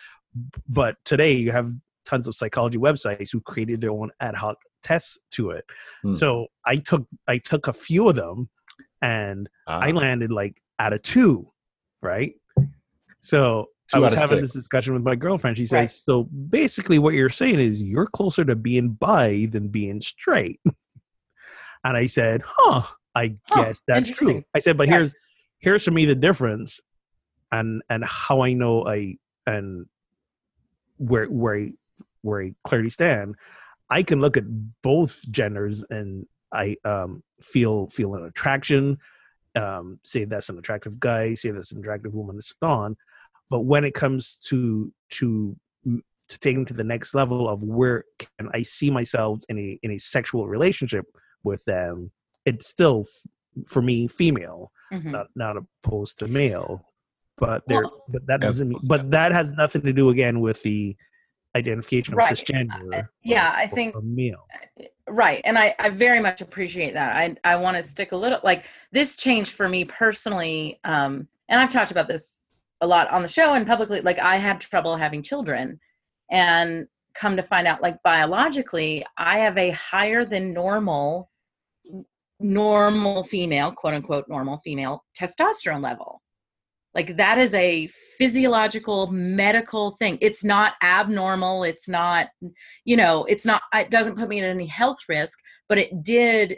But today you have tons of psychology websites who created their own ad hoc tests to it. So I took a few of them, and I landed like out of 2, right? So I was having 6. This discussion with my girlfriend. She says, right. So basically what you're saying is you're closer to being bi than being straight. And I said, I guess that's true. I said, but here's for me the difference and how I know where I clearly stand. I can look at both genders, and I feel an attraction. Say that's an attractive guy, say that's an attractive woman, and so on. But when it comes to taking to the next level of where can I see myself in a sexual relationship with them, it's still for me female, not opposed to male. But there, but that doesn't mean, but that has nothing to do again with the identification of cisgender. Yeah, I think male. Right, and I very much appreciate that. I want to stick a little, like, this changed for me personally, and I've talked about this a lot on the show and publicly. Like, I had trouble having children, and come to find out, like, biologically, I have a higher than normal female, quote unquote, normal female testosterone level. Like, that is a physiological medical thing. It's not abnormal. It's not, you know, it's not, it doesn't put me at any health risk, but it did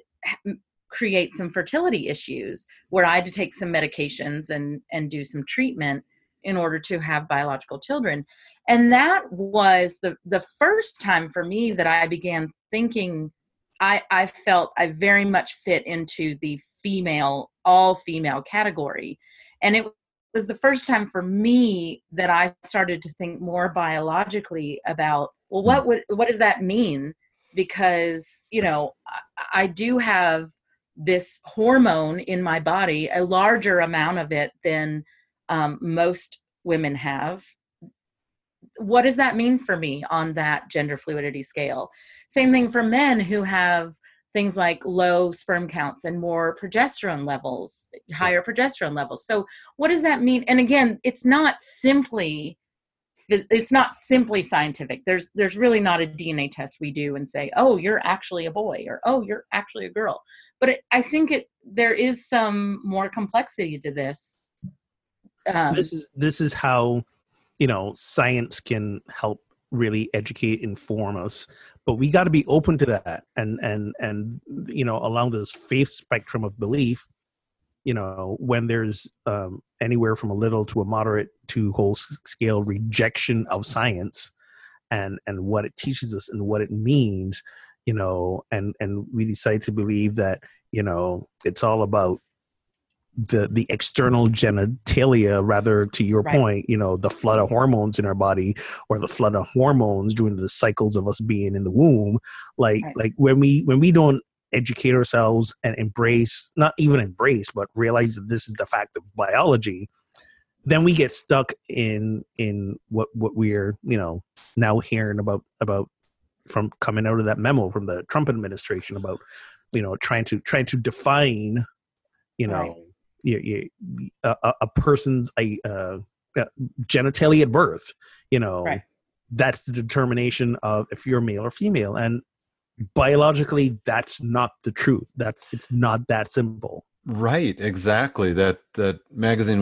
create some fertility issues where I had to take some medications and do some treatment in order to have biological children. And that was the first time for me that I began thinking, I felt I very much fit into the female, all female category. And it was the first time for me that I started to think more biologically about, well, what does that mean? Because, you know, I do have this hormone in my body, a larger amount of it than most women have. What does that mean for me on that gender fluidity scale? Same thing for men who have things like low sperm counts and more progesterone levels, higher progesterone levels. So what does that mean? And again, it's not simply scientific. There's really not a DNA test we do and say, oh, you're actually a boy, or oh, you're actually a girl. But there is some more complexity to this. This is how, you know, science can help really educate, inform us, but we got to be open to that and you know, allow this faith spectrum of belief, you know, when there's anywhere from a little to a moderate to whole scale rejection of science and what it teaches us and what it means, you know, and we decide to believe that, you know, it's all about the external genitalia, rather, to your point, you know, the flood of hormones in our body, or the flood of hormones during the cycles of us being in the womb. Like when we don't educate ourselves and not even embrace, but realize that this is the fact of biology, then we get stuck in what we're, you know, now hearing about from coming out of that memo from the Trump administration about, you know, trying to define, you know, a person's genitalia at birth, you know, that's the determination of if you're male or female, and biologically that's not the truth. It's not that simple. Right, exactly. That magazine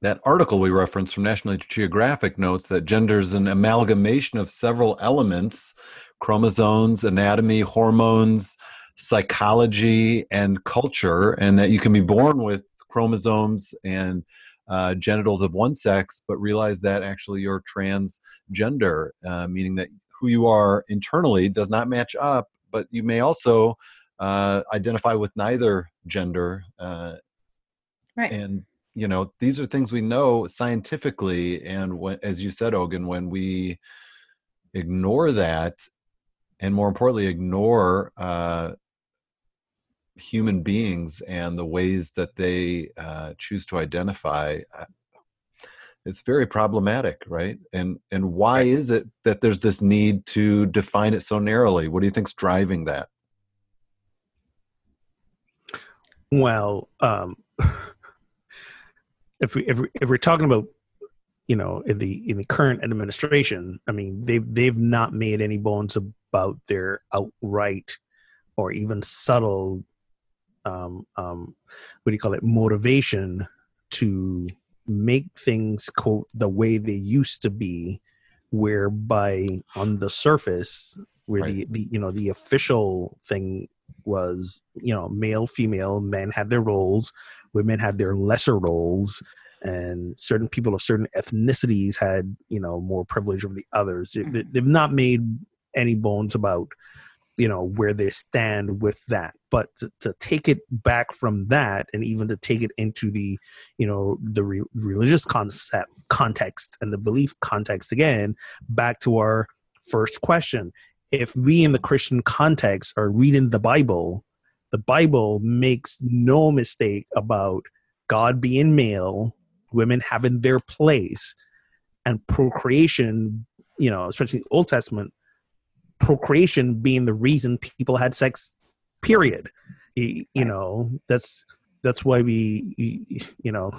that article we referenced from National Geographic notes that gender is an amalgamation of several elements: chromosomes, anatomy, hormones, psychology, and culture, and that you can be born with chromosomes and genitals of one sex, but realize that actually you're transgender, meaning that who you are internally does not match up, but you may also identify with neither gender. And, you know, these are things we know scientifically, and as you said, Ogan, when we ignore that, and more importantly, ignore human beings and the ways that they choose to identify, it's very problematic, right? And why is it that there's this need to define it so narrowly? What do you think's driving that? Well, if we're talking about, you know, in the current administration, I mean, they've not made any bones about their outright or even subtle, what do you call it, motivation to make things, quote, the way they used to be, whereby on the surface, where the you know, the official thing was, you know, male, female, men had their roles, women had their lesser roles, and certain people of certain ethnicities had, you know, more privilege over the others. They've not made any bones about, you know, where they stand with that. But to take it back from that, and even to take it into the, you know, the religious context and the belief context again, back to our first question: if we in the Christian context are reading the Bible makes no mistake about God being male, women having their place, and procreation, you know, especially the Old Testament, procreation being the reason people had sex, period. You know, that's why we, you know,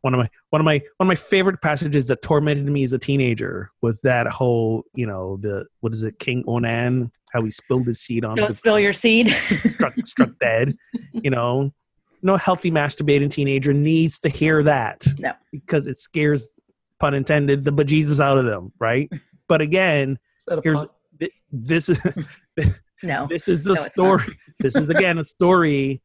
one of my favorite passages that tormented me as a teenager was that whole, you know, the, what is it, King Onan, how he spilled his seed on. Don't spill your seed. struck dead, you know. No healthy masturbating teenager needs to hear that. No. Because it scares, pun intended, the bejesus out of them, right? But again, here's this is story. This is again a story,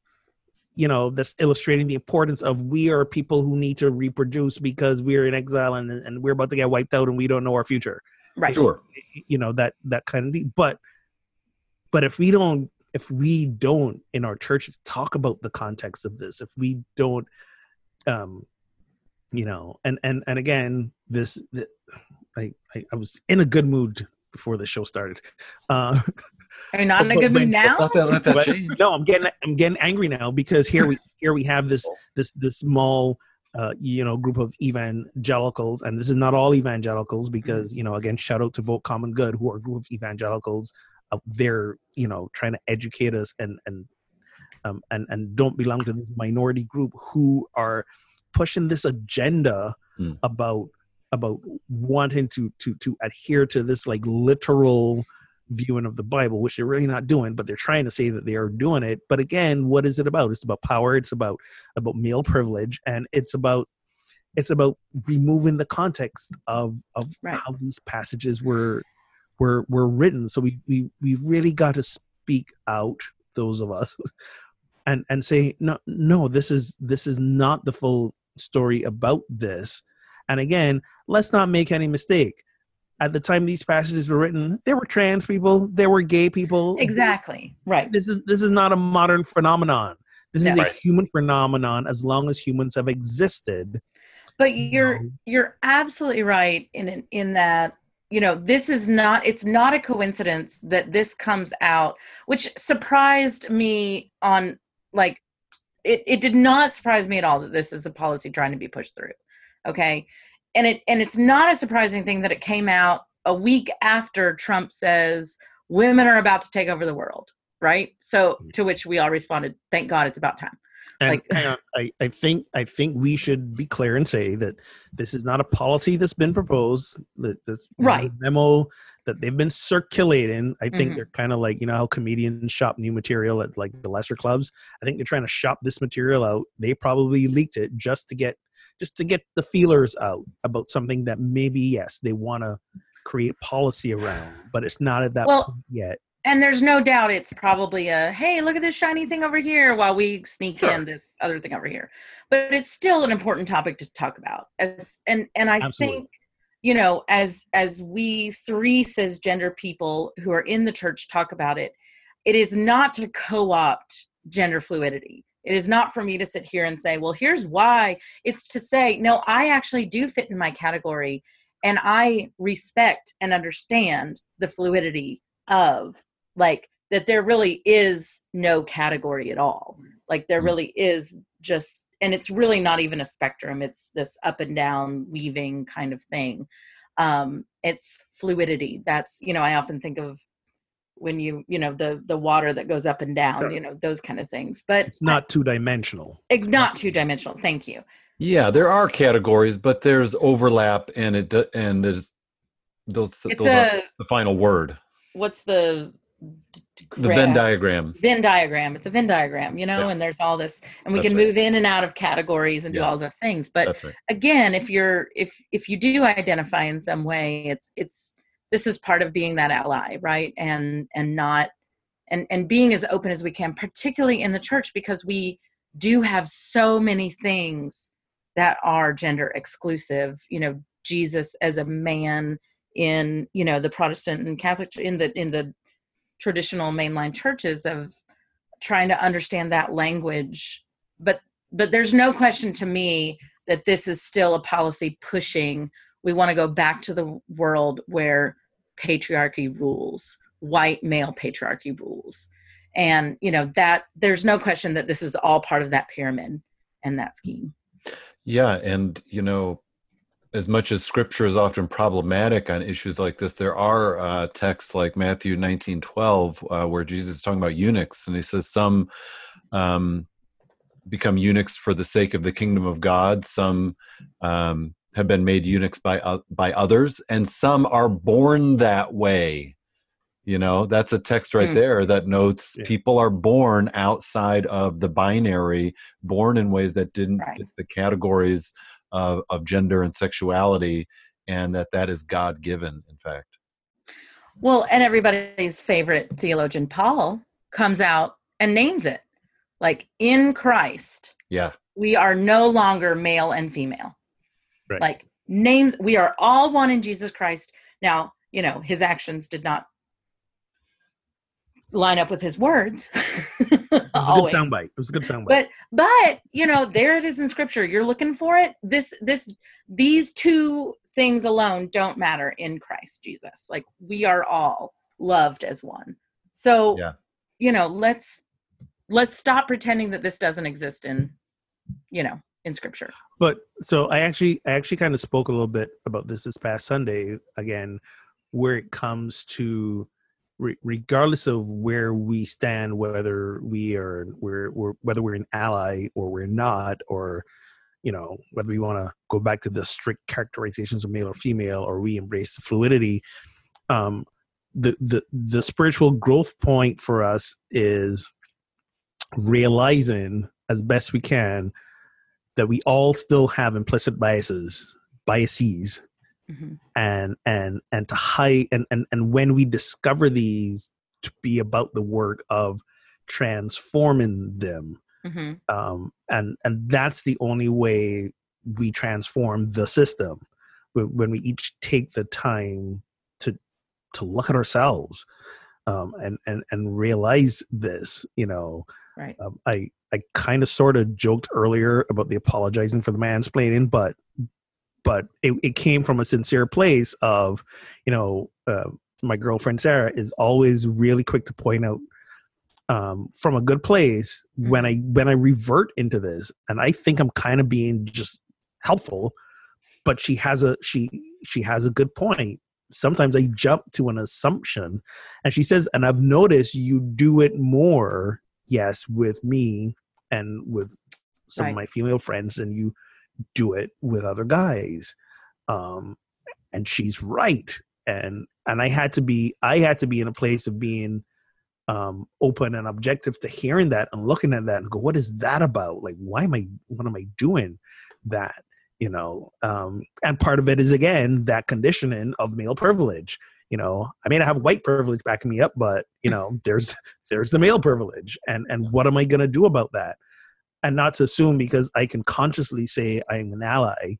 you know, that's illustrating the importance of we are people who need to reproduce because we're in exile and we're about to get wiped out and we don't know our future. Right. Sure. You know, that kind of thing. But if we don't in our churches talk about the context of this, if we don't, you know, and again, this I was in a good mood before the show started. Are you not in a good mood now? No, I'm getting angry now because here we have this small, you know, group of evangelicals, and this is not all evangelicals because, you know, again, shout out to Vote Common Good, who are a group of evangelicals out there, you know, trying to educate us and don't belong to the minority group who are pushing this agenda about wanting to adhere to this like literal viewing of the Bible, which they're really not doing, but they're trying to say that they are doing it. But again, what is it about? It's about power. It's about male privilege, and it's about removing the context of right. how these passages were written. So we really got to speak out, those of us, and say no, this is not the full story about this. And again, let's not make any mistake. At the time these passages were written, there were trans people, there were gay people. Exactly. Right. This is not a modern phenomenon. This is a human phenomenon as long as humans have existed. But you're absolutely right in that, you know, it's not a coincidence that this comes out, which surprised me on, like, it did not surprise me at all that this is a policy trying to be pushed through. Okay. And it's not a surprising thing that it came out a week after Trump says women are about to take over the world. Right. So to which we all responded, thank God it's about time. And like, I think we should be clear and say that this is not a policy that's been proposed. This right. is a memo that they've been circulating. I think they're kind of like, you know, how comedians shop new material at like the lesser clubs. I think they're trying to shop this material out. They probably leaked it just to get the feelers out about something that maybe, yes, they want to create policy around, but it's not at that point yet. And there's no doubt it's probably a, hey, look at this shiny thing over here while we sneak in this other thing over here. But it's still an important topic to talk about. And I Absolutely. Think, you know, as we three cisgender people who are in the church talk about it, it is not to co-opt gender fluidity. It is not for me to sit here and say, well, here's why. It's to say, no, I actually do fit in my category, and I respect and understand the fluidity of, like, that there really is no category at all. Like, there really is just, and it's really not even a spectrum. It's this up and down weaving kind of thing. It's fluidity. That's, you know, I often think of when you know, the water that goes up and down, sure. you know, those kind of things. But it's not two-dimensional. It's not two-dimensional. Thank you. Yeah, there are categories, but there's overlap, and there's those are the final word. What's the Venn diagram? Venn diagram. It's a Venn diagram, you know, yeah. and there's all this, and we That's can right. move in and out of categories and yeah. do all those things. But right. again, if you do identify in some way, it's this is part of being that ally, right? And being as open as we can, particularly in the church, because we do have so many things that are gender exclusive. You know, Jesus as a man in, you know, the Protestant and Catholic, in the traditional mainline churches, of trying to understand that language. But there's no question to me that this is still a policy pushing. We want to go back to the world where patriarchy rules, white male patriarchy rules. And, you know, that there's no question that this is all part of that pyramid and that scheme. Yeah, and you know, as much as scripture is often problematic on issues like this, there are texts like Matthew 19:12 where Jesus is talking about eunuchs, and he says some become eunuchs for the sake of the kingdom of God, some have been made eunuchs by others, and some are born that way. You know, that's a text right there that notes people are born outside of the binary, born in ways that didn't fit the categories of gender and sexuality, and that is God-given, in fact. Well, and everybody's favorite theologian, Paul, comes out and names it. Like, in Christ, we are no longer male and female. Right. Like, names, we are all one in Jesus Christ. Now, you know, his actions did not line up with his words. It was a good soundbite. But you know, there it is in scripture. You're looking for it. These two things alone don't matter in Christ Jesus. Like, we are all loved as one. So, you know, let's stop pretending that this doesn't exist in scripture. But so I actually kind of spoke a little bit about this past Sunday, again, where it comes to regardless of where we stand, whether we're an ally or we're not, or you know, whether we want to go back to the strict characterizations of male or female, or we embrace the fluidity, the spiritual growth point for us is realizing as best we can that we all still have implicit biases. Mm-hmm. And to hide and when we discover these, to be about the work of transforming them. Mm-hmm. And that's the only way we transform the system, when we each take the time to look at ourselves and realize this, you know. Right. I kind of sort of joked earlier about the apologizing for the mansplaining, but it came from a sincere place of, you know, my girlfriend Sarah is always really quick to point out from a good place when I revert into this, and I think I'm kind of being just helpful, but she has a good point. Sometimes I jump to an assumption, and she says, and I've noticed you do it more, yes, with me and with some of my female friends, and you do it with other guys, and she's right. And I had to be in a place of being open and objective to hearing that and looking at that and go, what is that about? Like, what am I doing that? You know, and part of it is, again, that conditioning of male privilege. You know, I mean, I have white privilege backing me up, but you know, there's the male privilege, and what am I going to do about that? And not to assume because I can consciously say I'm an ally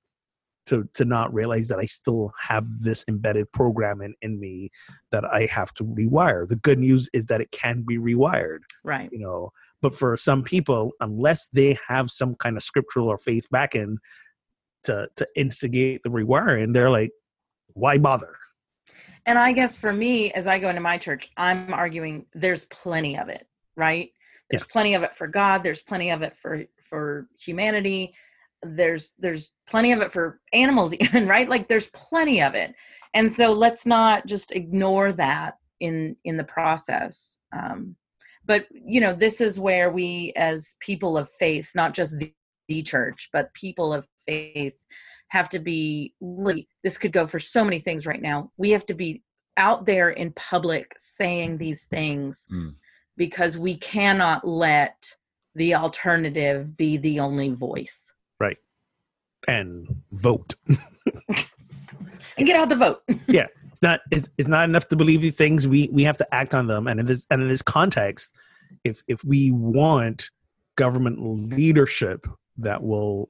to not realize that I still have this embedded programming in me that I have to rewire. The good news is that it can be rewired. Right. You know, but for some people, unless they have some kind of scriptural or faith backing to instigate the rewiring, they're like, why bother? And I guess for me, as I go into my church, I'm arguing there's plenty of it, right? There's plenty of it for God. There's plenty of it for humanity. There's plenty of it for animals even, right? Like, there's plenty of it. And so let's not just ignore that in the process. But, you know, this is where we as people of faith, not just the church, but people of faith have to be really, this could go for so many things right now. We have to be out there in public saying these things. Mm. Because we cannot let the alternative be the only voice. Right. And vote. And get out the vote. Yeah. It's not enough to believe these things. We have to act on them. And in this context, if we want government leadership that will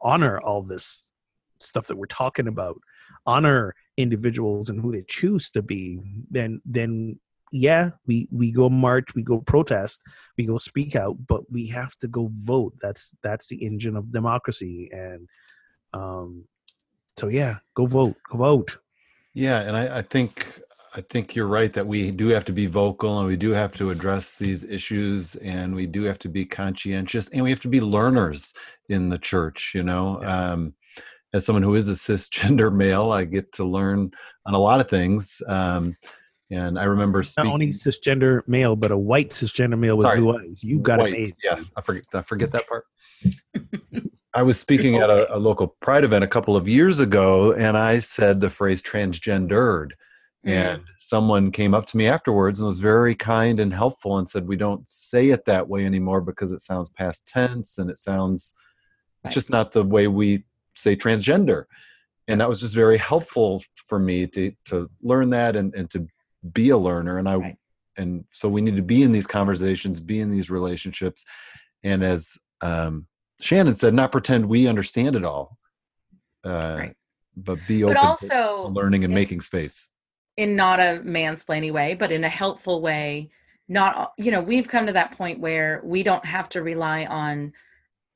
honor all this stuff that we're talking about, honor individuals and who they choose to be, then yeah, we go march, we go protest, we go speak out, but we have to go vote. That's the engine of democracy. And so, yeah, go vote. Yeah, and I think I think you're right that we do have to be vocal and we do have to address these issues and we do have to be conscientious and we have to be learners in the church, you know. Yeah. As someone who is a cisgender male, I get to learn on a lot of things. And I remember speaking, not only cisgender male, but a white cisgender male with blue eyes. You got it made. Yeah, I forget that part. I was speaking at a local pride event a couple of years ago, and I said the phrase transgendered. And someone came up to me afterwards and was very kind and helpful and said, we don't say it that way anymore because it sounds past tense and it sounds, it's just not the way we say transgender. And that was just very helpful for me to learn that and to be a learner. And and so we need to be in these conversations, be in these relationships. And as Shannon said, not pretend we understand it all, but be open to learning and making space. In not a mansplaining way, but in a helpful way. Not, you know, we've come to that point where we don't have to rely on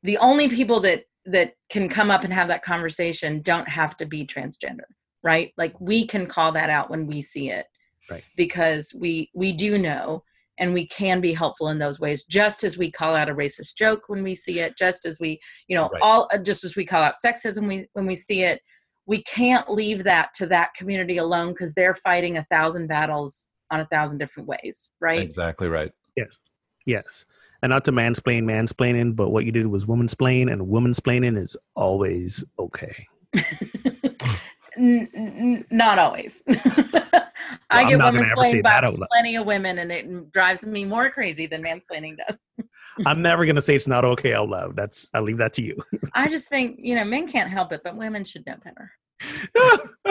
the only people that can come up and have that conversation don't have to be transgender, right? Like we can call that out when we see it, right? Because we do know, and we can be helpful in those ways, just as we call out a racist joke when we see it, just as we, you know, just as we call out sexism when we see it. We can't leave that to that community alone because they're fighting 1,000 battles on 1,000 different ways, right? Exactly right. Yes. Yes. And not to mansplaining, but what you did was womansplain, and womansplaining is always okay. Not always. I get womansplained by plenty of women, and it drives me more crazy than mansplaining does. I'm never going to say it's not okay out loud. I'll leave that to you. I just think, you know, men can't help it, but women should know better.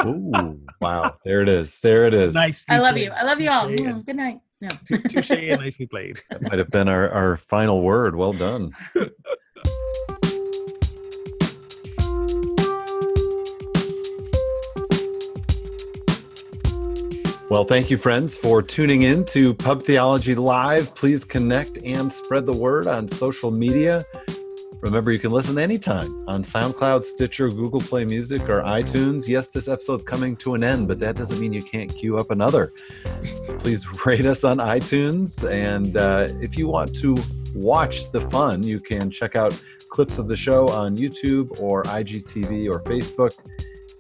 Ooh, wow. There it is. There it is. Nicely I love played. You. I love you all. Yeah. Good night. No. Touche and nicely played. That might have been our final word. Well done. Well, thank you, friends, for tuning in to Pub Theology Live. Please connect and spread the word on social media. Remember, you can listen anytime on SoundCloud, Stitcher, Google Play Music, or iTunes. Yes, this episode's coming to an end, but that doesn't mean you can't queue up another. Please rate us on iTunes. And if you want to watch the fun, you can check out clips of the show on YouTube or IGTV or Facebook.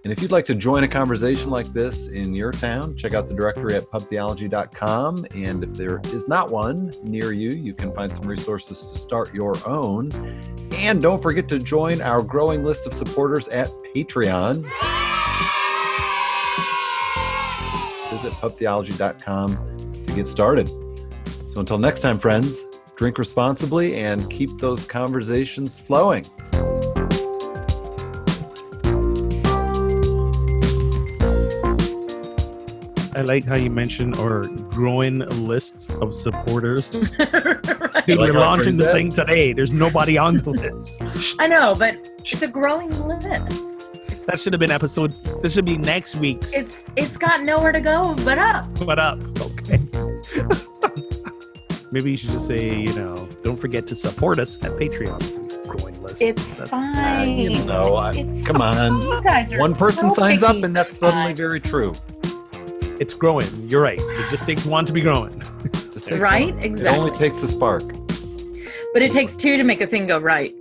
And if you'd like to join a conversation like this in your town, check out the directory at pubtheology.com. And if there is not one near you, you can find some resources to start your own. And don't forget to join our growing list of supporters at Patreon. Visit pubtheology.com to get started. So until next time, friends, drink responsibly and keep those conversations flowing. I like how you mentioned our growing lists of supporters. Right. Dude, we're launching the thing today. There's nobody on the list. I know, but it's a growing list. That should have been episode. This should be next week's. It's got nowhere to go but up. But up. Okay. Maybe you should just say, you know, don't forget to support us at Patreon. Growing list. That's fine. You know, come on. You guys are one person signs up and that's suddenly very true. It's growing. You're right. It just takes one to be growing. Right? One. Exactly. It only takes the spark. But it takes two to make a thing go right.